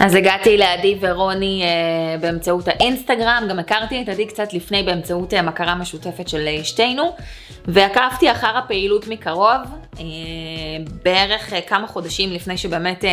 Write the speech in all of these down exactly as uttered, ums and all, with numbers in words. אז הגעתי לעדי ורוני אה, באמצעות האינסטגרם, גם הכרתי את עדי קצת לפני באמצעות המכרה משותפת של שתינו, ועקבתי אחר הפעילות מקרוב, אה, בערך אה, כמה חודשים לפני שבאמת אה,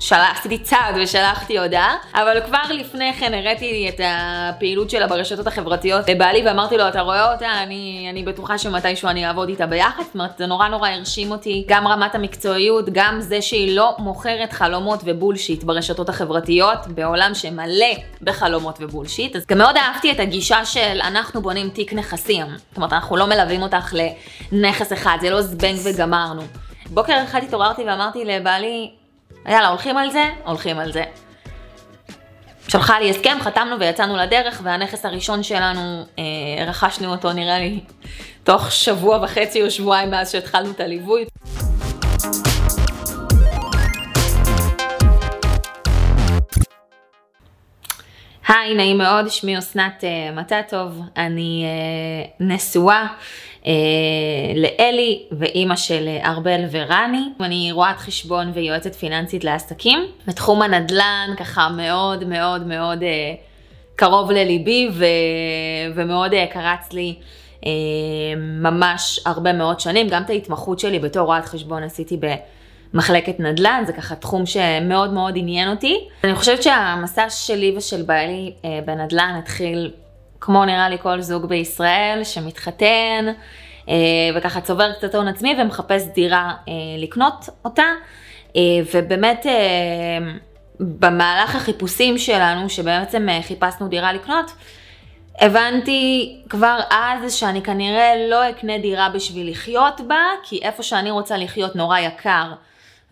שלחתי צעד ושלחתי הודעה, אבל כבר לפני כן הראיתי את הפעילות שלה ברשתות החברתיות לבעלי ואמרתי לו, אתה רואה אותה, אני, אני בטוחה שמתישהו אני אעבוד איתה ביחד, זאת אומרת, זה נורא נורא הרשים אותי, גם רמת המקצועיות, גם זה שהיא לא מוכרת חלומות ובולשיט ברשתות החברתיות בעולם שמלא בחלומות ובולשיט. אז גם מאוד אהבתי את הגישה של אנחנו בונים תיק נכסים, זאת אומרת אנחנו לא מלווים אותך לנכס אחד, זה לא זבנג וגמרנו. בוקר אחד התעוררתי ואמרתי לבעלי, יאללה הולכים על זה, הולכים על זה. שלחה לי הסכם, חתמנו ויצאנו לדרך, והנכס הראשון שלנו אה, רכשנו אותו נראה לי תוך שבוע וחצי או שבועיים מאז שהתחלנו את הליווי. היי, נעים מאוד, שמי אסנת uh, מתתוב, אני uh, נשואה uh, לאלי ואימא של uh, ארבל ורני. אני רואת חשבון ויועצת פיננסית לעסקים. בתחום הנדל"ן ככה מאוד מאוד מאוד uh, קרוב לליבי ו- ומאוד uh, קרץ לי uh, ממש הרבה מאוד שנים. גם את ההתמחות שלי בתור רואת חשבון עשיתי ב... מחלקת נדל"ן, זה ככה תחום שמאוד מאוד עניין אותי. אני חושבת שהמסע שלי ושל בעלי בנדל"ן התחיל כמו נראה לי כל זוג בישראל שמתחתן וככה צובר קצת הון עצמי ומחפש דירה לקנות אותה, ובאמת במהלך החיפושים שלנו שבעצם חיפשנו דירה לקנות, הבנתי כבר אז שאני כנראה לא אקנה דירה בשביל לחיות בה, כי איפה שאני רוצה לחיות נורא יקר,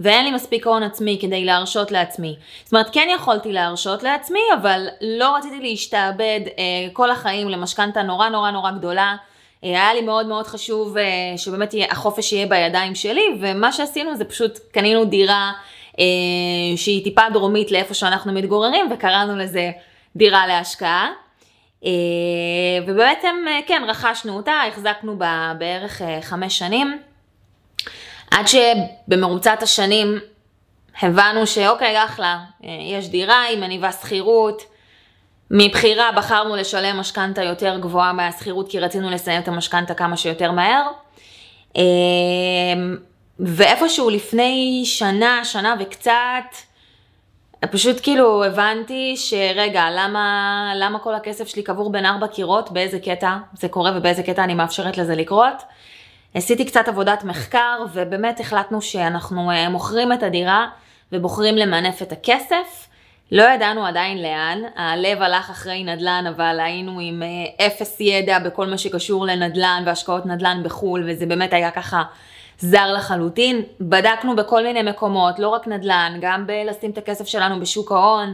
ואין לי מספיק הון עצמי כדי להרשות לעצמי. זאת אומרת, כן יכולתי להרשות לעצמי, אבל לא רציתי להשתעבד אה, כל החיים למשכנתה נורא נורא נורא גדולה. אה, היה לי מאוד מאוד חשוב אה, שבאמת יהיה, החופש יהיה בידיים שלי, ומה שעשינו זה פשוט קנינו דירה אה, שהיא טיפה דרומית לאיפה שאנחנו מתגוררים, וקראנו לזה דירה להשקעה. ובעצם כן, רכשנו אותה, החזקנו בה בערך חמש שנים, עד שבמרוצת השנים הבנו שאוקיי, אחלה, יש דירה, היא מניבה שכירות, מבחירה בחרנו לשלם משכנתה יותר גבוהה מהשכירות, כי רצינו לסיים את המשכנתה כמה שיותר מהר, ואיפשהו לפני שנה, שנה וקצת, פשוט כאילו הבנתי שרגע, למה, למה כל הכסף שלי קבור בין ארבע קירות, באיזה קטע זה קורה ובאיזה קטע אני מאפשרת לזה לקרות. עשיתי קצת עבודת מחקר ובאמת החלטנו שאנחנו מוכרים את הדירה ובוחרים למנף את הכסף. לא ידענו עדיין לאן, הלב הלך אחרי נדל"ן, אבל היינו עם אפס ידע בכל מה שקשור לנדל"ן והשקעות נדל"ן בחול, וזה באמת היה ככה זר לחלוטין. בדקנו בכל מיני מקומות, לא רק נדל"ן, גם בלשים את הכסף שלנו בשוק ההון,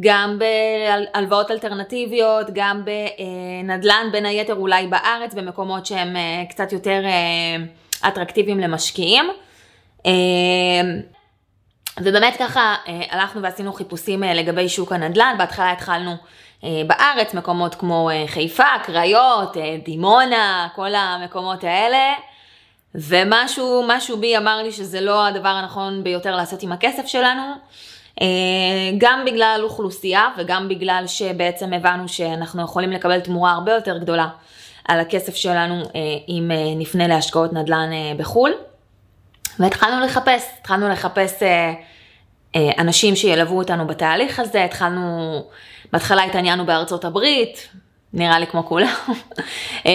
גם בהלוואות אלטרנטיביות, גם בנדל"ן בין היתר אולי בארץ, במקומות שהם קצת יותר אטרקטיביים למשקיעים. ובאמת ככה הלכנו ועשינו חיפושים לגבי שוק הנדל"ן. בהתחלה התחלנו בארץ, מקומות כמו חיפה, קריות, דימונה, כל המקומות האלה. ומשהו, משהו בי אמר לי שזה לא הדבר הנכון ביותר לעשות עם הכסף שלנו, גם בגלל אוכלוסייה וגם בגלל שבעצם הבנו שאנחנו יכולים לקבל תמורה הרבה יותר גדולה על הכסף שלנו אם נפנה להשקעות נדל"ן בחול. והתחלנו לחפש, התחלנו לחפש אנשים שילוו אותנו בתהליך הזה, התחלנו, בהתחלה התעניינו בארצות הברית, נראה לי כמו כולם.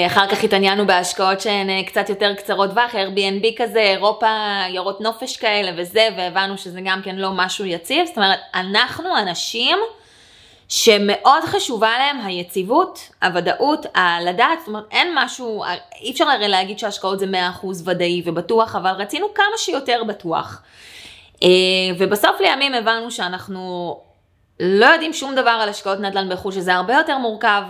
אחר כך התעניינו בהשקעות שהן קצת יותר קצרות טווח, Airbnb כזה, אירופה, עיירות נופש כאלה וזה, והבנו שזה גם כן לא משהו יציב. זאת אומרת, אנחנו אנשים שמאוד חשובה להם היציבות, הוודאות, הלדעת, זאת אומרת, אין משהו, אי אפשר הרי להגיד שההשקעות זה מאה אחוז ודאי ובטוח, אבל רצינו כמה שיותר בטוח. ובסוף לימים הבנו שאנחנו לא יודעים שום דבר על השקעות נדל"ן בחו"ל, שזה הרבה יותר מורכב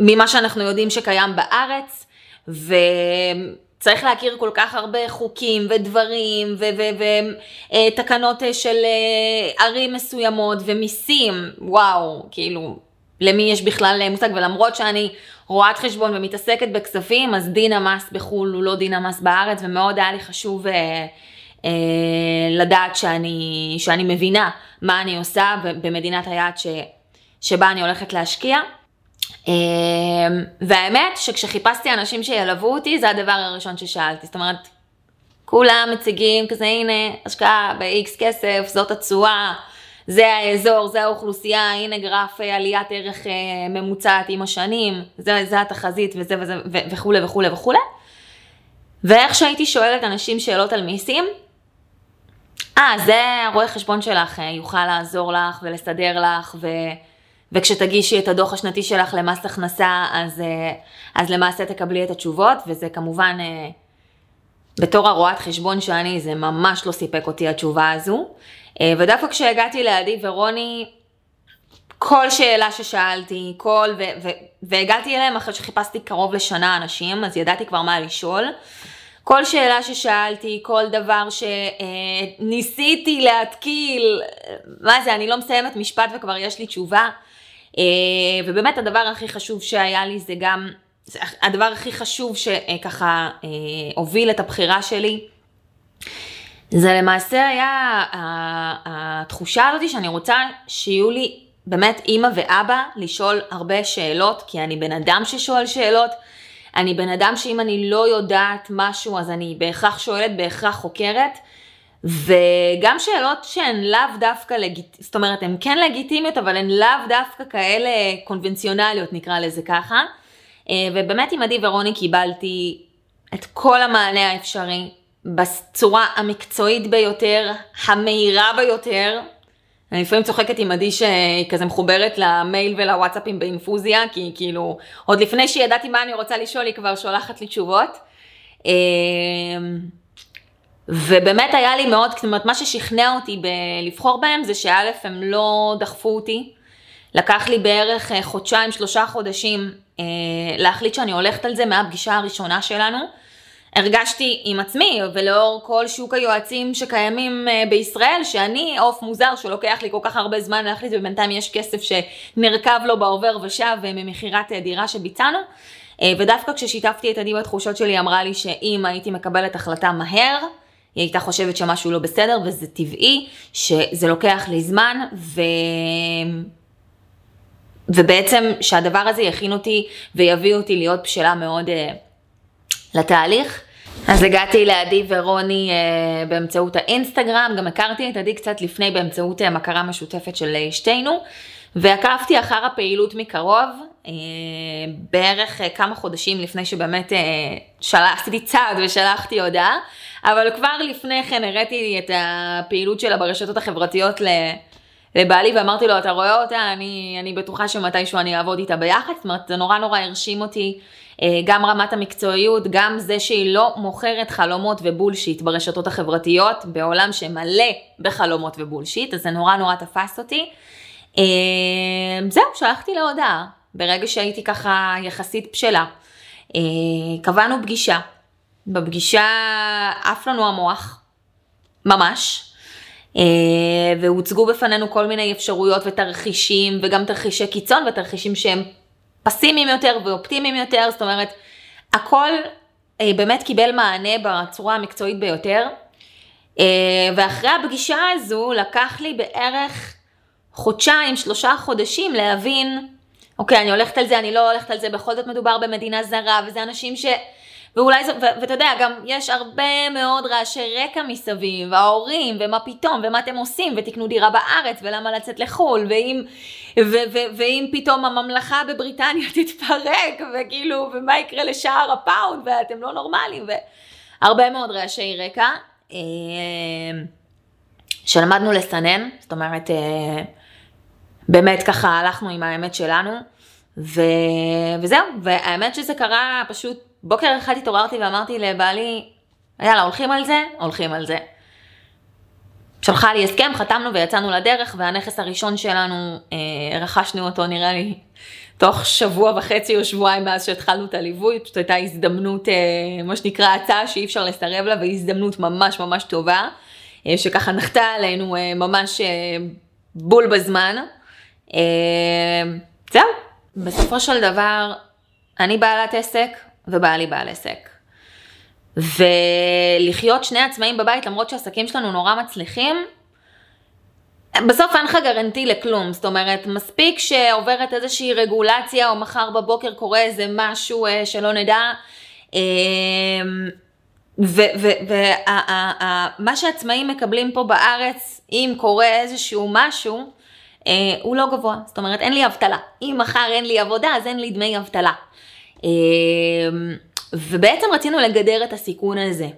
ממה שאנחנו יודעים שקיים בארץ, וצריך להכיר כל כך הרבה חוקים ודברים ותקנות של ערים מסוימות ומיסים. וואו, כאילו למי יש בכלל מושג? ולמרות שאני רואת חשבון ומתעסקת בכספים, אז דין המס בחו"ל הוא לא דין המס בארץ, ומאוד היה לי חשוב לדעת שאני, שאני מבינה מה אני עושה במדינת היעד ש, שבה אני הולכת להשקיע. והאמת שכשחיפשתי אנשים שילוו אותי, זה הדבר הראשון ששאלתי. זאת אומרת, כולם מציגים כזה, הנה, השקעה ב-X כסף, זאת הצועה, זה האזור, זה האוכלוסייה, הנה גרף עליית ערך ממוצעת עם השנים, זה, זה התחזית וזה וזה וכו' וכו' וכו'. ואיך שהייתי שואלת אנשים שאלות על מיסים, אה, זה רואה חשבון שלך, יוכל לעזור לך ולסדר לך, ו... וכשתגישי את הדוח השנתי שלך למס הכנסה, אז, אז למעשה תקבלי את התשובות, וזה כמובן, בתור הרואת חשבון שאני, זה ממש לא סיפק אותי התשובה הזו. ודווקא כשהגעתי לעדי ורוני, כל שאלה ששאלתי, כל, ו, ו, והגעתי אליהם אחרי שחיפשתי קרוב לשנה אנשים, אז ידעתי כבר מה לשאול. כל שאלה ששאלתי, כל דבר שניסיתי להתקיל, מה זה, אני לא מסיימת משפט וכבר יש לי תשובה. ובאמת הדבר הכי חשוב שהיה לי זה גם, הדבר הכי חשוב שככה הוביל את הבחירה שלי, זה למעשה היה התחושה הזאת שאני רוצה שיהיו לי באמת אמא ואבא לשאול הרבה שאלות, כי אני בן אדם ששואל שאלות, אני בן אדם שאם אני לא יודעת משהו, אז אני בהכרח שואלת, בהכרח חוקרת, וגם שאלות שהן לאו דווקא, זאת אומרת, הן כן לגיטימיות, אבל הן לאו דווקא כאלה קונבנציונליות, נקרא לזה ככה, ובאמת עם עדי ורוני קיבלתי את כל המענה האפשרי, בצורה המקצועית ביותר, המהירה ביותר. אני לפעמים צוחקת עם עדי שכזה מחוברת למייל ולוואטסאפים באינפוזיה, כי כאילו עוד לפני שידעתי מה אני רוצה לשאול, היא כבר שולחת לי תשובות. ובאמת היה לי מאוד, מה ששכנע אותי בלבחור בהם, זה שא' הם לא דחפו אותי. לקח לי בערך חודשיים, שלושה חודשים, להחליט שאני הולכת על זה מהפגישה הראשונה שלנו. הרגשתי עם עצמי ולאור כל שוק היועצים שקיימים בישראל, שאני אוף מוזר שלוקח לי כל כך הרבה זמן להחליט, ובינתיים יש כסף שנרכב לו בעובר ושב ממחירת דירה שביצענו. ודווקא כששיתפתי את עדי בתחושות שלי, אמרה לי שאם הייתי מקבלת החלטה מהר, היא הייתה חושבת שמשהו לא בסדר, וזה טבעי שזה לוקח לי זמן, ו... ובעצם שהדבר הזה יכין אותי ויביא אותי להיות בשלה מאוד לתהליך. אז הגעתי לעדי ורוני אה, באמצעות האינסטגרם, גם הכרתי את עדי קצת לפני באמצעות המכרה משותפת של שתינו, ועקבתי אחר הפעילות מקרוב, אה, בערך אה, כמה חודשים לפני שבאמת אה, שלה, עשיתי צעד ושלחתי הודעה, אבל כבר לפני כן הראיתי את הפעילות שלה ברשתות החברתיות ל... לבעלי ואמרתי לו, אתה רואה אותה, אני, אני בטוחה שמתישהו אני אעבוד איתה ביחד. זאת אומרת, זה נורא נורא הרשים אותי, גם רמת המקצועיות, גם זה שהיא לא מוכרת חלומות ובולשיט ברשתות החברתיות, בעולם שמלא בחלומות ובולשיט, אז זה נורא נורא תפס אותי. זהו, שלחתי לה הודעה, ברגע שהייתי ככה יחסית בשלה. קבענו פגישה, בפגישה עף לנו המוח, ממש. והוצגו בפנינו כל מיני אפשרויות ותרחישים, וגם תרחישי קיצון ותרחישים שהם פסימיים יותר ואופטימיים יותר. זאת אומרת, הכל באמת קיבל מענה בצורה המקצועית ביותר. ואחרי הפגישה הזו לקח לי בערך חודשיים, שלושה חודשים להבין, אוקיי, אני הולכת על זה, אני לא הולכת על זה, בכל זאת מדובר במדינה זרה, וזה אנשים ש... ואולי, ואתה יודע, גם יש הרבה מאוד רעשי רקע מסביב, ההורים, ומה פתאום, ומה אתם עושים, ותקנו דירה בארץ, ולמה לצאת לחול, ואם, ו, ו, ואם פתאום הממלכה בבריטניה תתפרק, וכאילו, ומה יקרה לשער הפאונד, ואתם לא נורמליים, והרבה מאוד רעשי רקע, שלמדנו לסנן, זאת אומרת, באמת ככה הלכנו עם האמת שלנו, ו, וזהו, והאמת שזה קרה פשוט, בוקר אחד התעוררתי ואמרתי לבעלי, יאללה, הולכים על זה, הולכים על זה. שלחה לי הסכם, חתמנו ויצאנו לדרך, והנכס הראשון שלנו, אה, רכשנו אותו, נראה לי, תוך שבוע וחצי או שבועיים מאז שהתחלנו את הליווי, זאת הייתה הזדמנות, אה, מה שנקרא, הצעה שאי אפשר לסרב לה, והזדמנות ממש ממש טובה, אה, שככה נחתה עלינו אה, ממש אה, בול בזמן. אה, זהו. בסופו של דבר, אני בעלת עסק, ובעלי בעל עסק. ולחיות שני עצמאים בבית, למרות שהעסקים שלנו נורא מצליחים, בסוף אין לך גרנטי לכלום. זאת אומרת, מספיק שעוברת איזושהי רגולציה, או מחר בבוקר קורה איזה משהו שלא נדע, ומה שעצמאים מקבלים פה בארץ, אם קורה איזשהו משהו, הוא לא גבוה. זאת אומרת, אין לי אבטלה. אם מחר אין לי עבודה, אז אין לי דמי אבטלה. ובעצם רצינו לגדר את הסיכון הזה.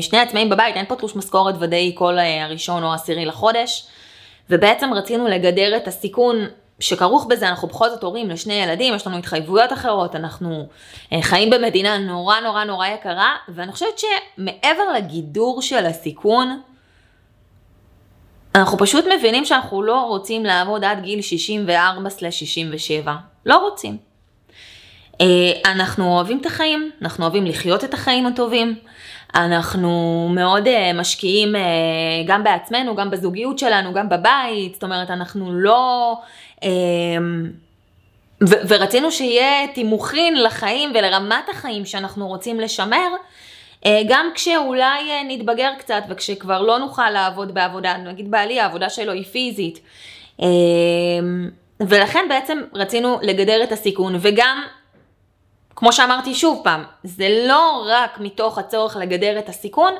שני עצמאים בבית, אין פה תלוש משכורת ודאי כל הראשון או עשירי לחודש, ובעצם רצינו לגדר את הסיכון שכרוך בזה. אנחנו בכל זאת הורים לשני ילדים, יש לנו התחייבויות אחרות, אנחנו חיים במדינה נורא נורא נורא יקרה, ואני חושבת שמעבר לגידור של הסיכון, אנחנו פשוט מבינים שאנחנו לא רוצים לעבוד עד גיל שישים וארבע עד שישים ושבע. לא רוצים. אנחנו אוהבים את החיים, אנחנו אוהבים לחיות את החיים הטובים, אנחנו מאוד משקיעים גם בעצמנו, גם בזוגיות שלנו, גם בבית, זאת אומרת אנחנו לא, ו- ורצינו שיהיה תימוכין לחיים ולרמת החיים שאנחנו רוצים לשמר, גם כשאולי נתבגר קצת וכשכבר לא נוכל לעבוד בעבודה, נגיד בעלי העבודה שלו היא פיזית, ולכן בעצם רצינו לגדר את הסיכון, וגם כמו שאמרתי שוב פעם, זה לא רק מתוך הצורך לגדר את הסיכון,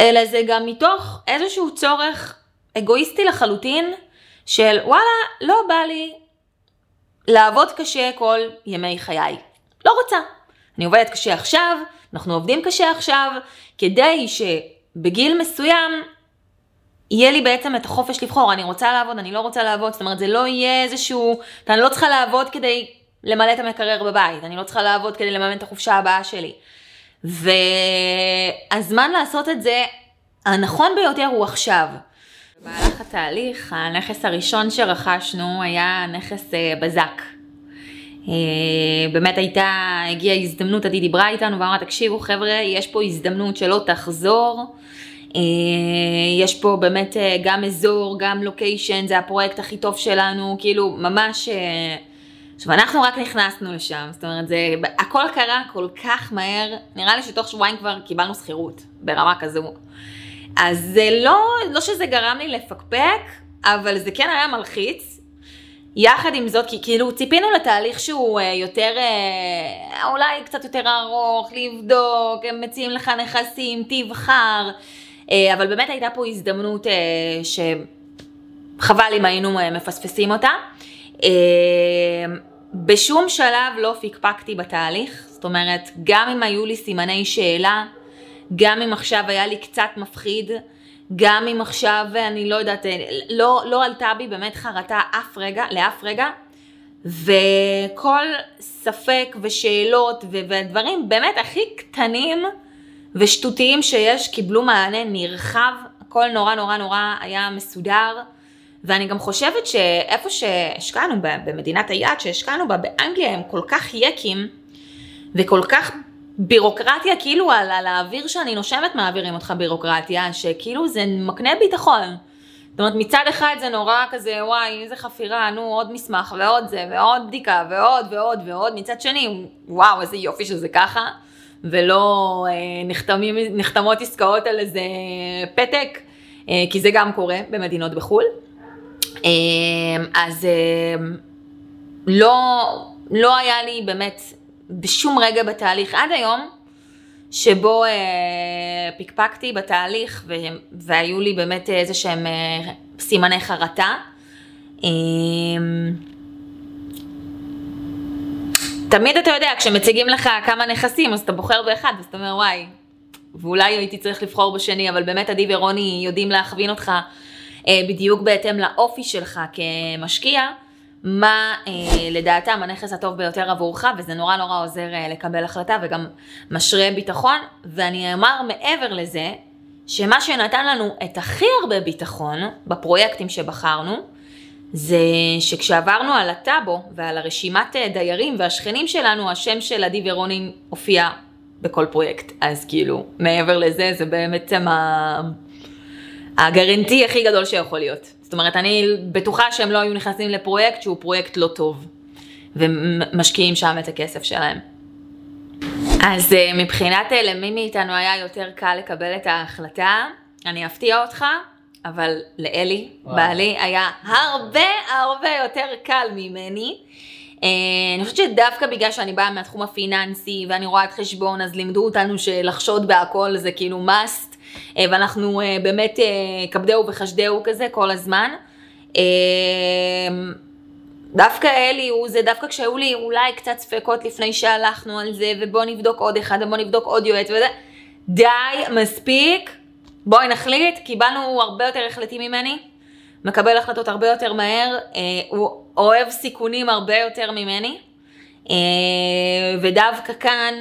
אלא זה גם מתוך איזשהו צורך אגואיסטי לחלוטין, של וואלה, לא בא לי לעבוד קשה כל ימי חיי. לא רוצה. אני עובדת קשה עכשיו, אנחנו עובדים קשה עכשיו, כדי שבגיל מסוים יהיה לי בעצם את החופש לבחור. אני רוצה לעבוד, אני לא רוצה לעבוד. זאת אומרת, זה לא יהיה איזשהו, אני לא צריכה לעבוד כדי למלא את המקרר בבית, אני לא צריכה לעבוד כדי לממן את החופשה הבאה שלי. והזמן לעשות את זה, הנכון ביותר הוא עכשיו. במהלך התהליך, הנכס הראשון שרכשנו היה נכס בזק. באמת הייתה, הגיעה הזדמנות, עדי דיברה איתנו ואמרה, תקשיבו חבר'ה, יש פה הזדמנות שלא תחזור, יש פה באמת גם אזור, גם לוקיישן, זה הפרויקט הכי טוב שלנו, כאילו ממש... עכשיו, אנחנו רק נכנסנו לשם, זאת אומרת, זה, הכל קרה כל כך מהר, נראה לי שתוך שבועיים כבר קיבלנו שכירות, ברמה כזו. אז זה לא, לא שזה גרם לי לפקפק, אבל זה כן היה מלחיץ, יחד עם זאת, כי כאילו ציפינו לתהליך שהוא יותר, אולי קצת יותר ארוך, לבדוק, הם מציעים לך נכסים, תבחר, אבל באמת הייתה פה הזדמנות שחבל אם היינו מפספסים אותה. בשום שלב לא פקפקתי בתהליך, זאת אומרת, גם אם היו לי סימני שאלה, גם אם עכשיו היה לי קצת מפחיד, גם אם עכשיו אני לא יודעת, לא, לא עלתה בי באמת חרטה אף רגע, לאף רגע, וכל ספק ושאלות ודברים באמת הכי קטנים ושטותיים שיש, קיבלו מענה נרחב, הכל נורא נורא נורא היה מסודר, ואני גם חושבת שאיפה שהשקענו במדינת היעד, שהשקענו בה באנגליה, הם כל כך יקים, וכל כך בירוקרטיה, כאילו על, על האוויר שאני נושמת מעבירים אותך בירוקרטיה, שכאילו זה מקנה ביטחון. זאת אומרת, מצד אחד זה נורא כזה, וואי, איזה חפירה, נו, עוד מסמך ועוד זה, ועוד בדיקה, ועוד ועוד ועוד. מצד שני, וואו, איזה יופי שזה ככה, ולא אה, נחתמים, נחתמות עסקאות על איזה פתק, אה, כי זה גם קורה במדינות בחול. אז לא, לא היה לי באמת בשום רגע בתהליך עד היום שבו פקפקתי בתהליך והיו לי באמת איזה שהם סימני חרטה. תמיד אתה יודע, כשמציגים לך כמה נכסים, אז אתה בוחר באחד, אז אתה אומר וואי, ואולי הייתי צריך לבחור בשני, אבל באמת עדי ורוני יודעים להכווין אותך בדיוק בהתאם לאופי שלך כמשקיע, מה לדעתם הנכס הטוב ביותר עבורך, וזה נורא נורא עוזר לקבל החלטה וגם משרה ביטחון. ואני אמר מעבר לזה, שמה שנתן לנו את הכי הרבה ביטחון בפרויקטים שבחרנו, זה שכשעברנו על הטאבו ועל הרשימת דיירים והשכנים שלנו, השם של עדי ורוני הופיע בכל פרויקט. אז כאילו, מעבר לזה, זה באמת מה... הגרנטי הכי גדול שיכול להיות. זאת אומרת, אני בטוחה שהם לא היו נכנסים לפרויקט שהוא פרויקט לא טוב, ומשקיעים שם את הכסף שלהם. אז מבחינת למי מאיתנו היה יותר קל לקבל את ההחלטה, אני אפתיע אותך, אבל לאלי, בעלי, היה הרבה הרבה יותר קל ממני. אני חושבת שדווקא בגלל שאני באה מהתחום הפיננסי ואני רואה את חשבון, אז לימדו אותנו שלחשוד בהכל זה כאילו must, ואנחנו באמת כבדהו וחשדהו כזה כל הזמן. דווקא אלי הוא זה, דווקא כשהיו לי אולי קצת ספקות לפני שהלכנו על זה, ובוא נבדוק עוד אחד, ובוא נבדוק עוד יועץ וזה, די, מספיק, בואי נחליט, קיבלנו הרבה יותר החלטים ממני, מקבל החלטות הרבה יותר מהר, הוא אוהב סיכונים הרבה יותר ממני, ודווקא כאן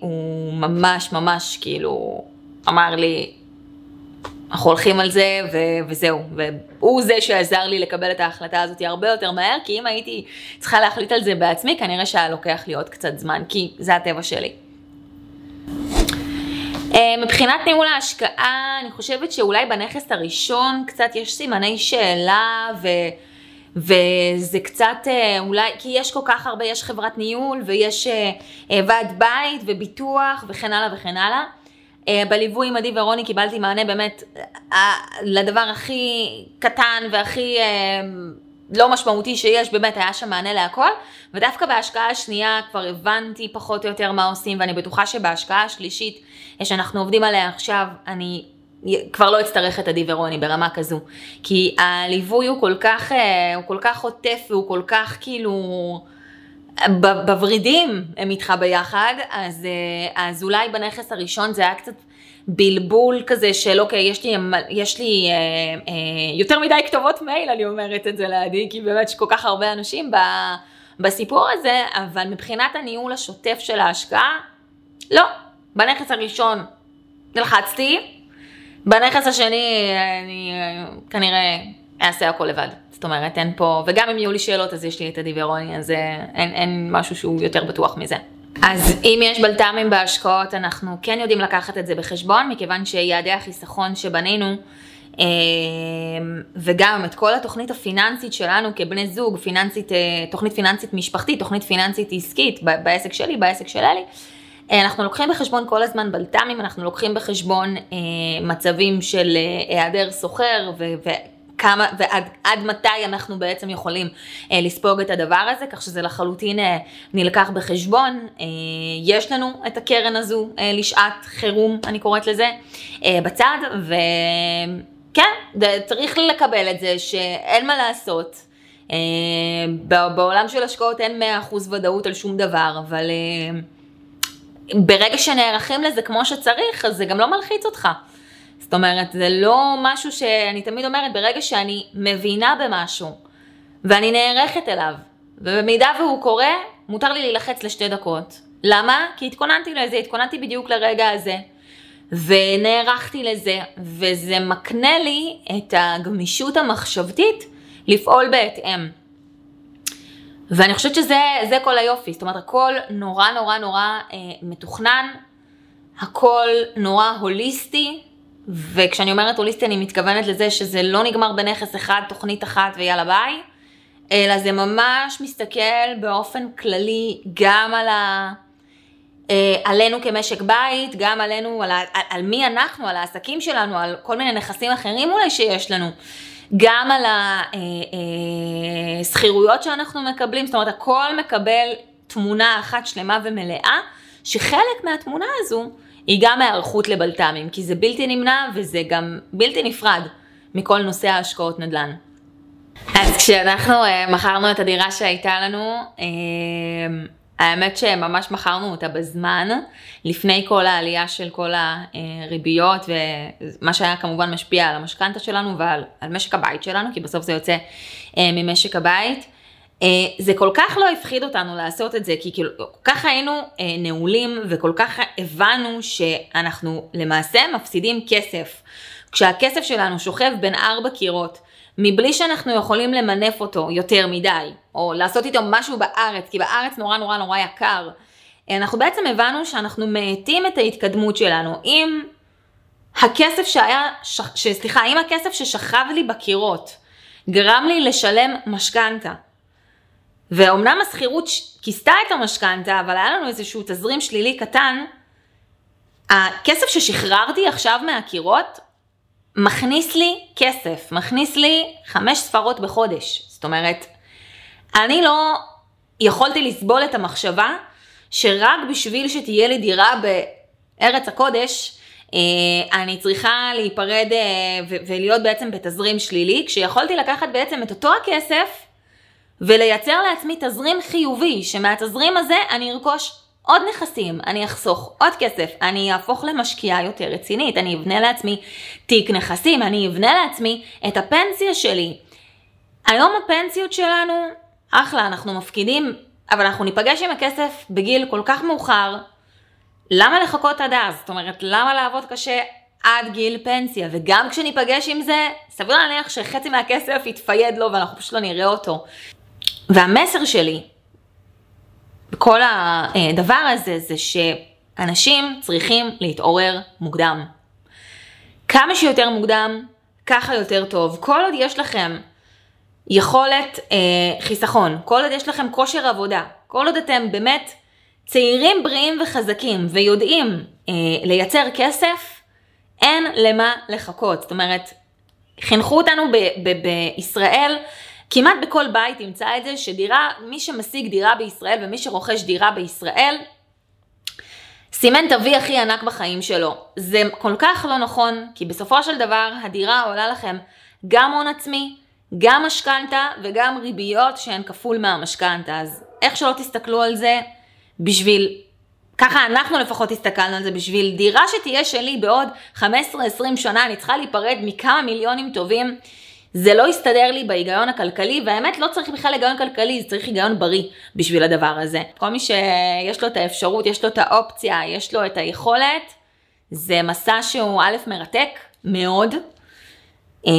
הוא ממש ממש כאילו אמר לי, אנחנו הולכים על זה ו- וזהו, והוא זה שעזר לי לקבל את ההחלטה הזאת הרבה יותר מהר, כי אם הייתי צריכה להחליט על זה בעצמי, כנראה שהיה לוקח לי עוד קצת זמן, כי זה הטבע שלי. מבחינת ניהול ההשקעה, אני חושבת שאולי בנכס הראשון קצת יש סימני שאלה, ו- וזה קצת אולי, כי יש כל כך הרבה, יש חברת ניהול, ויש ועד בית וביטוח וכן הלאה וכן הלאה. בליווי עם אדי ורוני קיבלתי מענה באמת לדבר הכי קטן והכי לא משמעותי שיש, באמת היה שם מענה להכל, ודווקא בהשקעה השנייה כבר הבנתי פחות או יותר מה עושים, ואני בטוחה שבהשקעה השלישית שאנחנו עובדים עליה עכשיו, אני כבר לא אצטרך את אדי ורוני ברמה כזו, כי הליווי הוא כל כך, הוא כל כך עוטף והוא כל כך כאילו... בברידים הם איתך ביחד, אז, אז אולי בנכס הראשון זה היה קצת בלבול כזה של אוקיי, יש לי, יש לי אה, אה, יותר מדי כתובות מייל, אני אומרת את זה לעדי, כי באמת שכל כך הרבה אנשים ב, בסיפור הזה, אבל מבחינת הניהול השוטף של ההשקעה, לא, בנכס הראשון נלחצתי, בנכס השני אני כנראה אעשה הכל לבד. זאת אומרת, אין פה, וגם אם יהיו לי שאלות, אז יש לי את אדי ורוני, אז אין, אין משהו שהוא יותר בטוח מזה. אז אם יש בלת"מים בהשקעות, אנחנו כן יודעים לקחת את זה בחשבון, מכיוון שיעדי החיסכון שבנינו, וגם את כל התוכנית הפיננסית שלנו כבני זוג, פיננסית, תוכנית פיננסית משפחתית, תוכנית פיננסית עסקית, בעסק שלי, בעסק של אלי, אנחנו לוקחים בחשבון כל הזמן בלת"מים, אנחנו לוקחים בחשבון מצבים של היעדר סוחר ו... כמה, ועד, עד מתי אנחנו בעצם יכולים אה, לספוג את הדבר הזה, כך שזה לחלוטין אה, נלקח בחשבון. אה, יש לנו את הקרן הזו אה, לשעת חירום, אני קוראת לזה, אה, בצד, וכן, צריך לקבל את זה שאין מה לעשות. אה, בעולם של השקעות אין מאה אחוז ודאות על שום דבר, אבל אה, ברגע שנערכים לזה כמו שצריך, אז זה גם לא מלחיץ אותך. זאת אומרת, זה לא משהו שאני תמיד אומרת, ברגע שאני מבינה במשהו, ואני נערכת אליו, ובמידה והוא קורה, מותר לי להילחץ לשתי דקות. למה? כי התכוננתי לזה, התכוננתי בדיוק לרגע הזה, ונערכתי לזה, וזה מקנה לי את הגמישות המחשבתית לפעול בהתאם. ואני חושבת שזה זה כל היופי, זאת אומרת, הכל נורא נורא נורא אה, מתוכנן, הכל נורא הוליסטי, וכשאני אומרת הוליסטי אני מתכוונת לזה שזה לא נגמר בנכס אחד, תוכנית אחת ויאללה ביי, אלא זה ממש מסתכל באופן כללי גם על ה... עלינו כמשק בית, גם עלינו, על, ה... על מי אנחנו, על העסקים שלנו, על כל מיני נכסים אחרים אולי שיש לנו, גם על הסחירויות שאנחנו מקבלים, זאת אומרת הכל מקבל תמונה אחת שלמה ומלאה, שחלק מהתמונה הזו היא גם הערכות לבלת"מים, כי זה בלתי נמנע וזה גם בלתי נפרד מכל נושא ההשקעות נדל"ן. אז כשאנחנו מכרנו את הדירה שהייתה לנו, האמת שממש מכרנו אותה בזמן, לפני כל העלייה של כל הריביות, ומה שהיה כמובן משפיע על המשכנתא שלנו ועל משק הבית שלנו, כי בסוף זה יוצא ממשק הבית. זה כל כך לא הפחיד אותנו לעשות את זה, כי כל כך היינו נעולים וכל כך הבנו שאנחנו למעשה מפסידים כסף. כשהכסף שלנו שוכב בין ארבע קירות, מבלי שאנחנו יכולים למנף אותו יותר מדי, או לעשות איתו משהו בארץ, כי בארץ נורא נורא נורא יקר, אנחנו בעצם הבנו שאנחנו מאטים את ההתקדמות שלנו. אם הכסף שהיה, ש... סליחה, אם הכסף ששכב לי בקירות, גרם לי לשלם משכנתא, ואומנם הסחירות כיסתה את המשכנתא, אבל היה לנו איזשהו תזרים שלילי קטן. הכסף ששחררתי עכשיו מהקירות, מכניס לי כסף, מכניס לי חמש ספרות בחודש. זאת אומרת, אני לא יכולתי לסבול את המחשבה, שרק בשביל שתהיה לי דירה בארץ הקודש, אני צריכה להיפרד ולהיות בעצם בתזרים שלילי, כשיכולתי לקחת בעצם את אותו הכסף, ולייצר לעצמי תזרים חיובי, שמהתזרים הזה אני ארכוש עוד נכסים, אני אחסוך עוד כסף, אני אהפוך למשקיעה יותר רצינית, אני אבנה לעצמי תיק נכסים, אני אבנה לעצמי את הפנסיה שלי. היום הפנסיות שלנו, אחלה, אנחנו מפקידים, אבל אנחנו ניפגש עם הכסף בגיל כל כך מאוחר, למה לחכות עד אז? זאת אומרת, למה לעבוד קשה עד גיל פנסיה? וגם כשניפגש עם זה, סביר להניח שחצי מהכסף יתפייד לו, ואנחנו פשוט לא נראה אותו. והמסר שלי, בכל הדבר הזה, זה שאנשים צריכים להתעורר מוקדם. כמה שיותר מוקדם, ככה יותר טוב. כל עוד יש לכם יכולת אה, חיסכון, כל עוד יש לכם כושר עבודה, כל עוד אתם באמת צעירים, בריאים וחזקים, ויודעים אה, לייצר כסף, אין למה לחכות. זאת אומרת, חינכו אותנו ב- ב- בישראל, כמעט בכל בית ימצא את זה, שדירה, מי שמשיג דירה בישראל ומי שרוכש דירה בישראל, סימן תווי הכי ענק בחיים שלו. זה כל כך לא נכון, כי בסופו של דבר הדירה עולה לכם גם הון עצמי, גם משכנתא וגם ריביות שהן כפול מהמשכנתא. אז איך שלא תסתכלו על זה, בשביל, ככה אנחנו לפחות הסתכלנו על זה, בשביל דירה שתהיה שלי בעוד חמש עשרה עד עשרים שנה, אני צריכה להיפרד מכמה מיליונים טובים, זה לא יסתדר לי בהיגיון הכלכלי, והאמת לא צריך בכלל היגיון כלכלי, זה צריך היגיון בריא בשביל הדבר הזה. כל מי שיש לו את האפשרות, יש לו את האופציה, יש לו את היכולת, זה מסע שהוא א' מרתק מאוד, אה,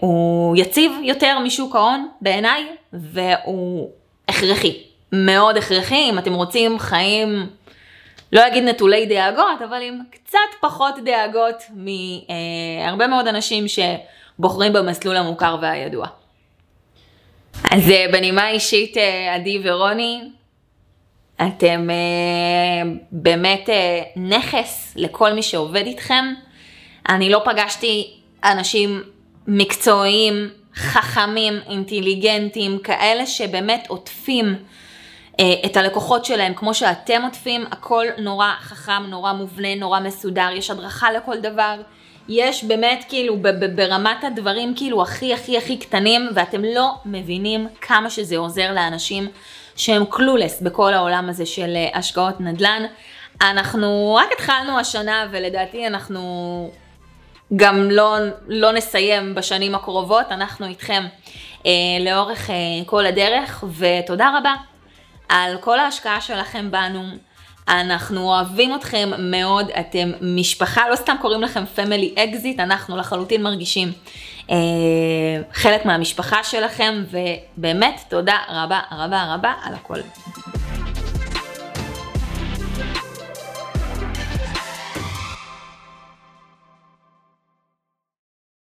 הוא יציב יותר משוק ההון בעיניי, והוא הכרחי, מאוד הכרחי, אם אתם רוצים חיים, לא אגיד נטולי דאגות, אבל עם קצת פחות דאגות מהרבה מאוד אנשים ש... בוחרים במסלול המוכר והידוע. אז בנימה אישית, עדי ורוני, אתם באמת נכס לכל מי שעובד איתכם. אני לא פגשתי אנשים מקצועיים, חכמים, אינטליגנטים, כאלה שבאמת עוטפים את הלקוחות שלהם כמו שאתם עוטפים. הכל נורא חכם, נורא מובנה, נורא מסודר, יש הדרכה לכל דבר. יש באמת כאילו ברמת הדברים כאילו הכי הכי הכי קטנים, ואתם לא מבינים כמה שזה עוזר לאנשים שהם קלולס בכל העולם הזה של השקעות נדל"ן. אנחנו רק התחלנו השנה, ולדעתי אנחנו גם לא, לא נסיים בשנים הקרובות, אנחנו איתכם אה, לאורך אה, כל הדרך, ותודה רבה על כל ההשקעה שלכם בנו. אנחנו אוהבים אתכם מאוד, אתם משפחה, לא סתם קוראים לכם Family Exit, אנחנו לחלוטין מרגישים אה, חלק מהמשפחה שלכם, ובאמת תודה רבה רבה רבה על הכל.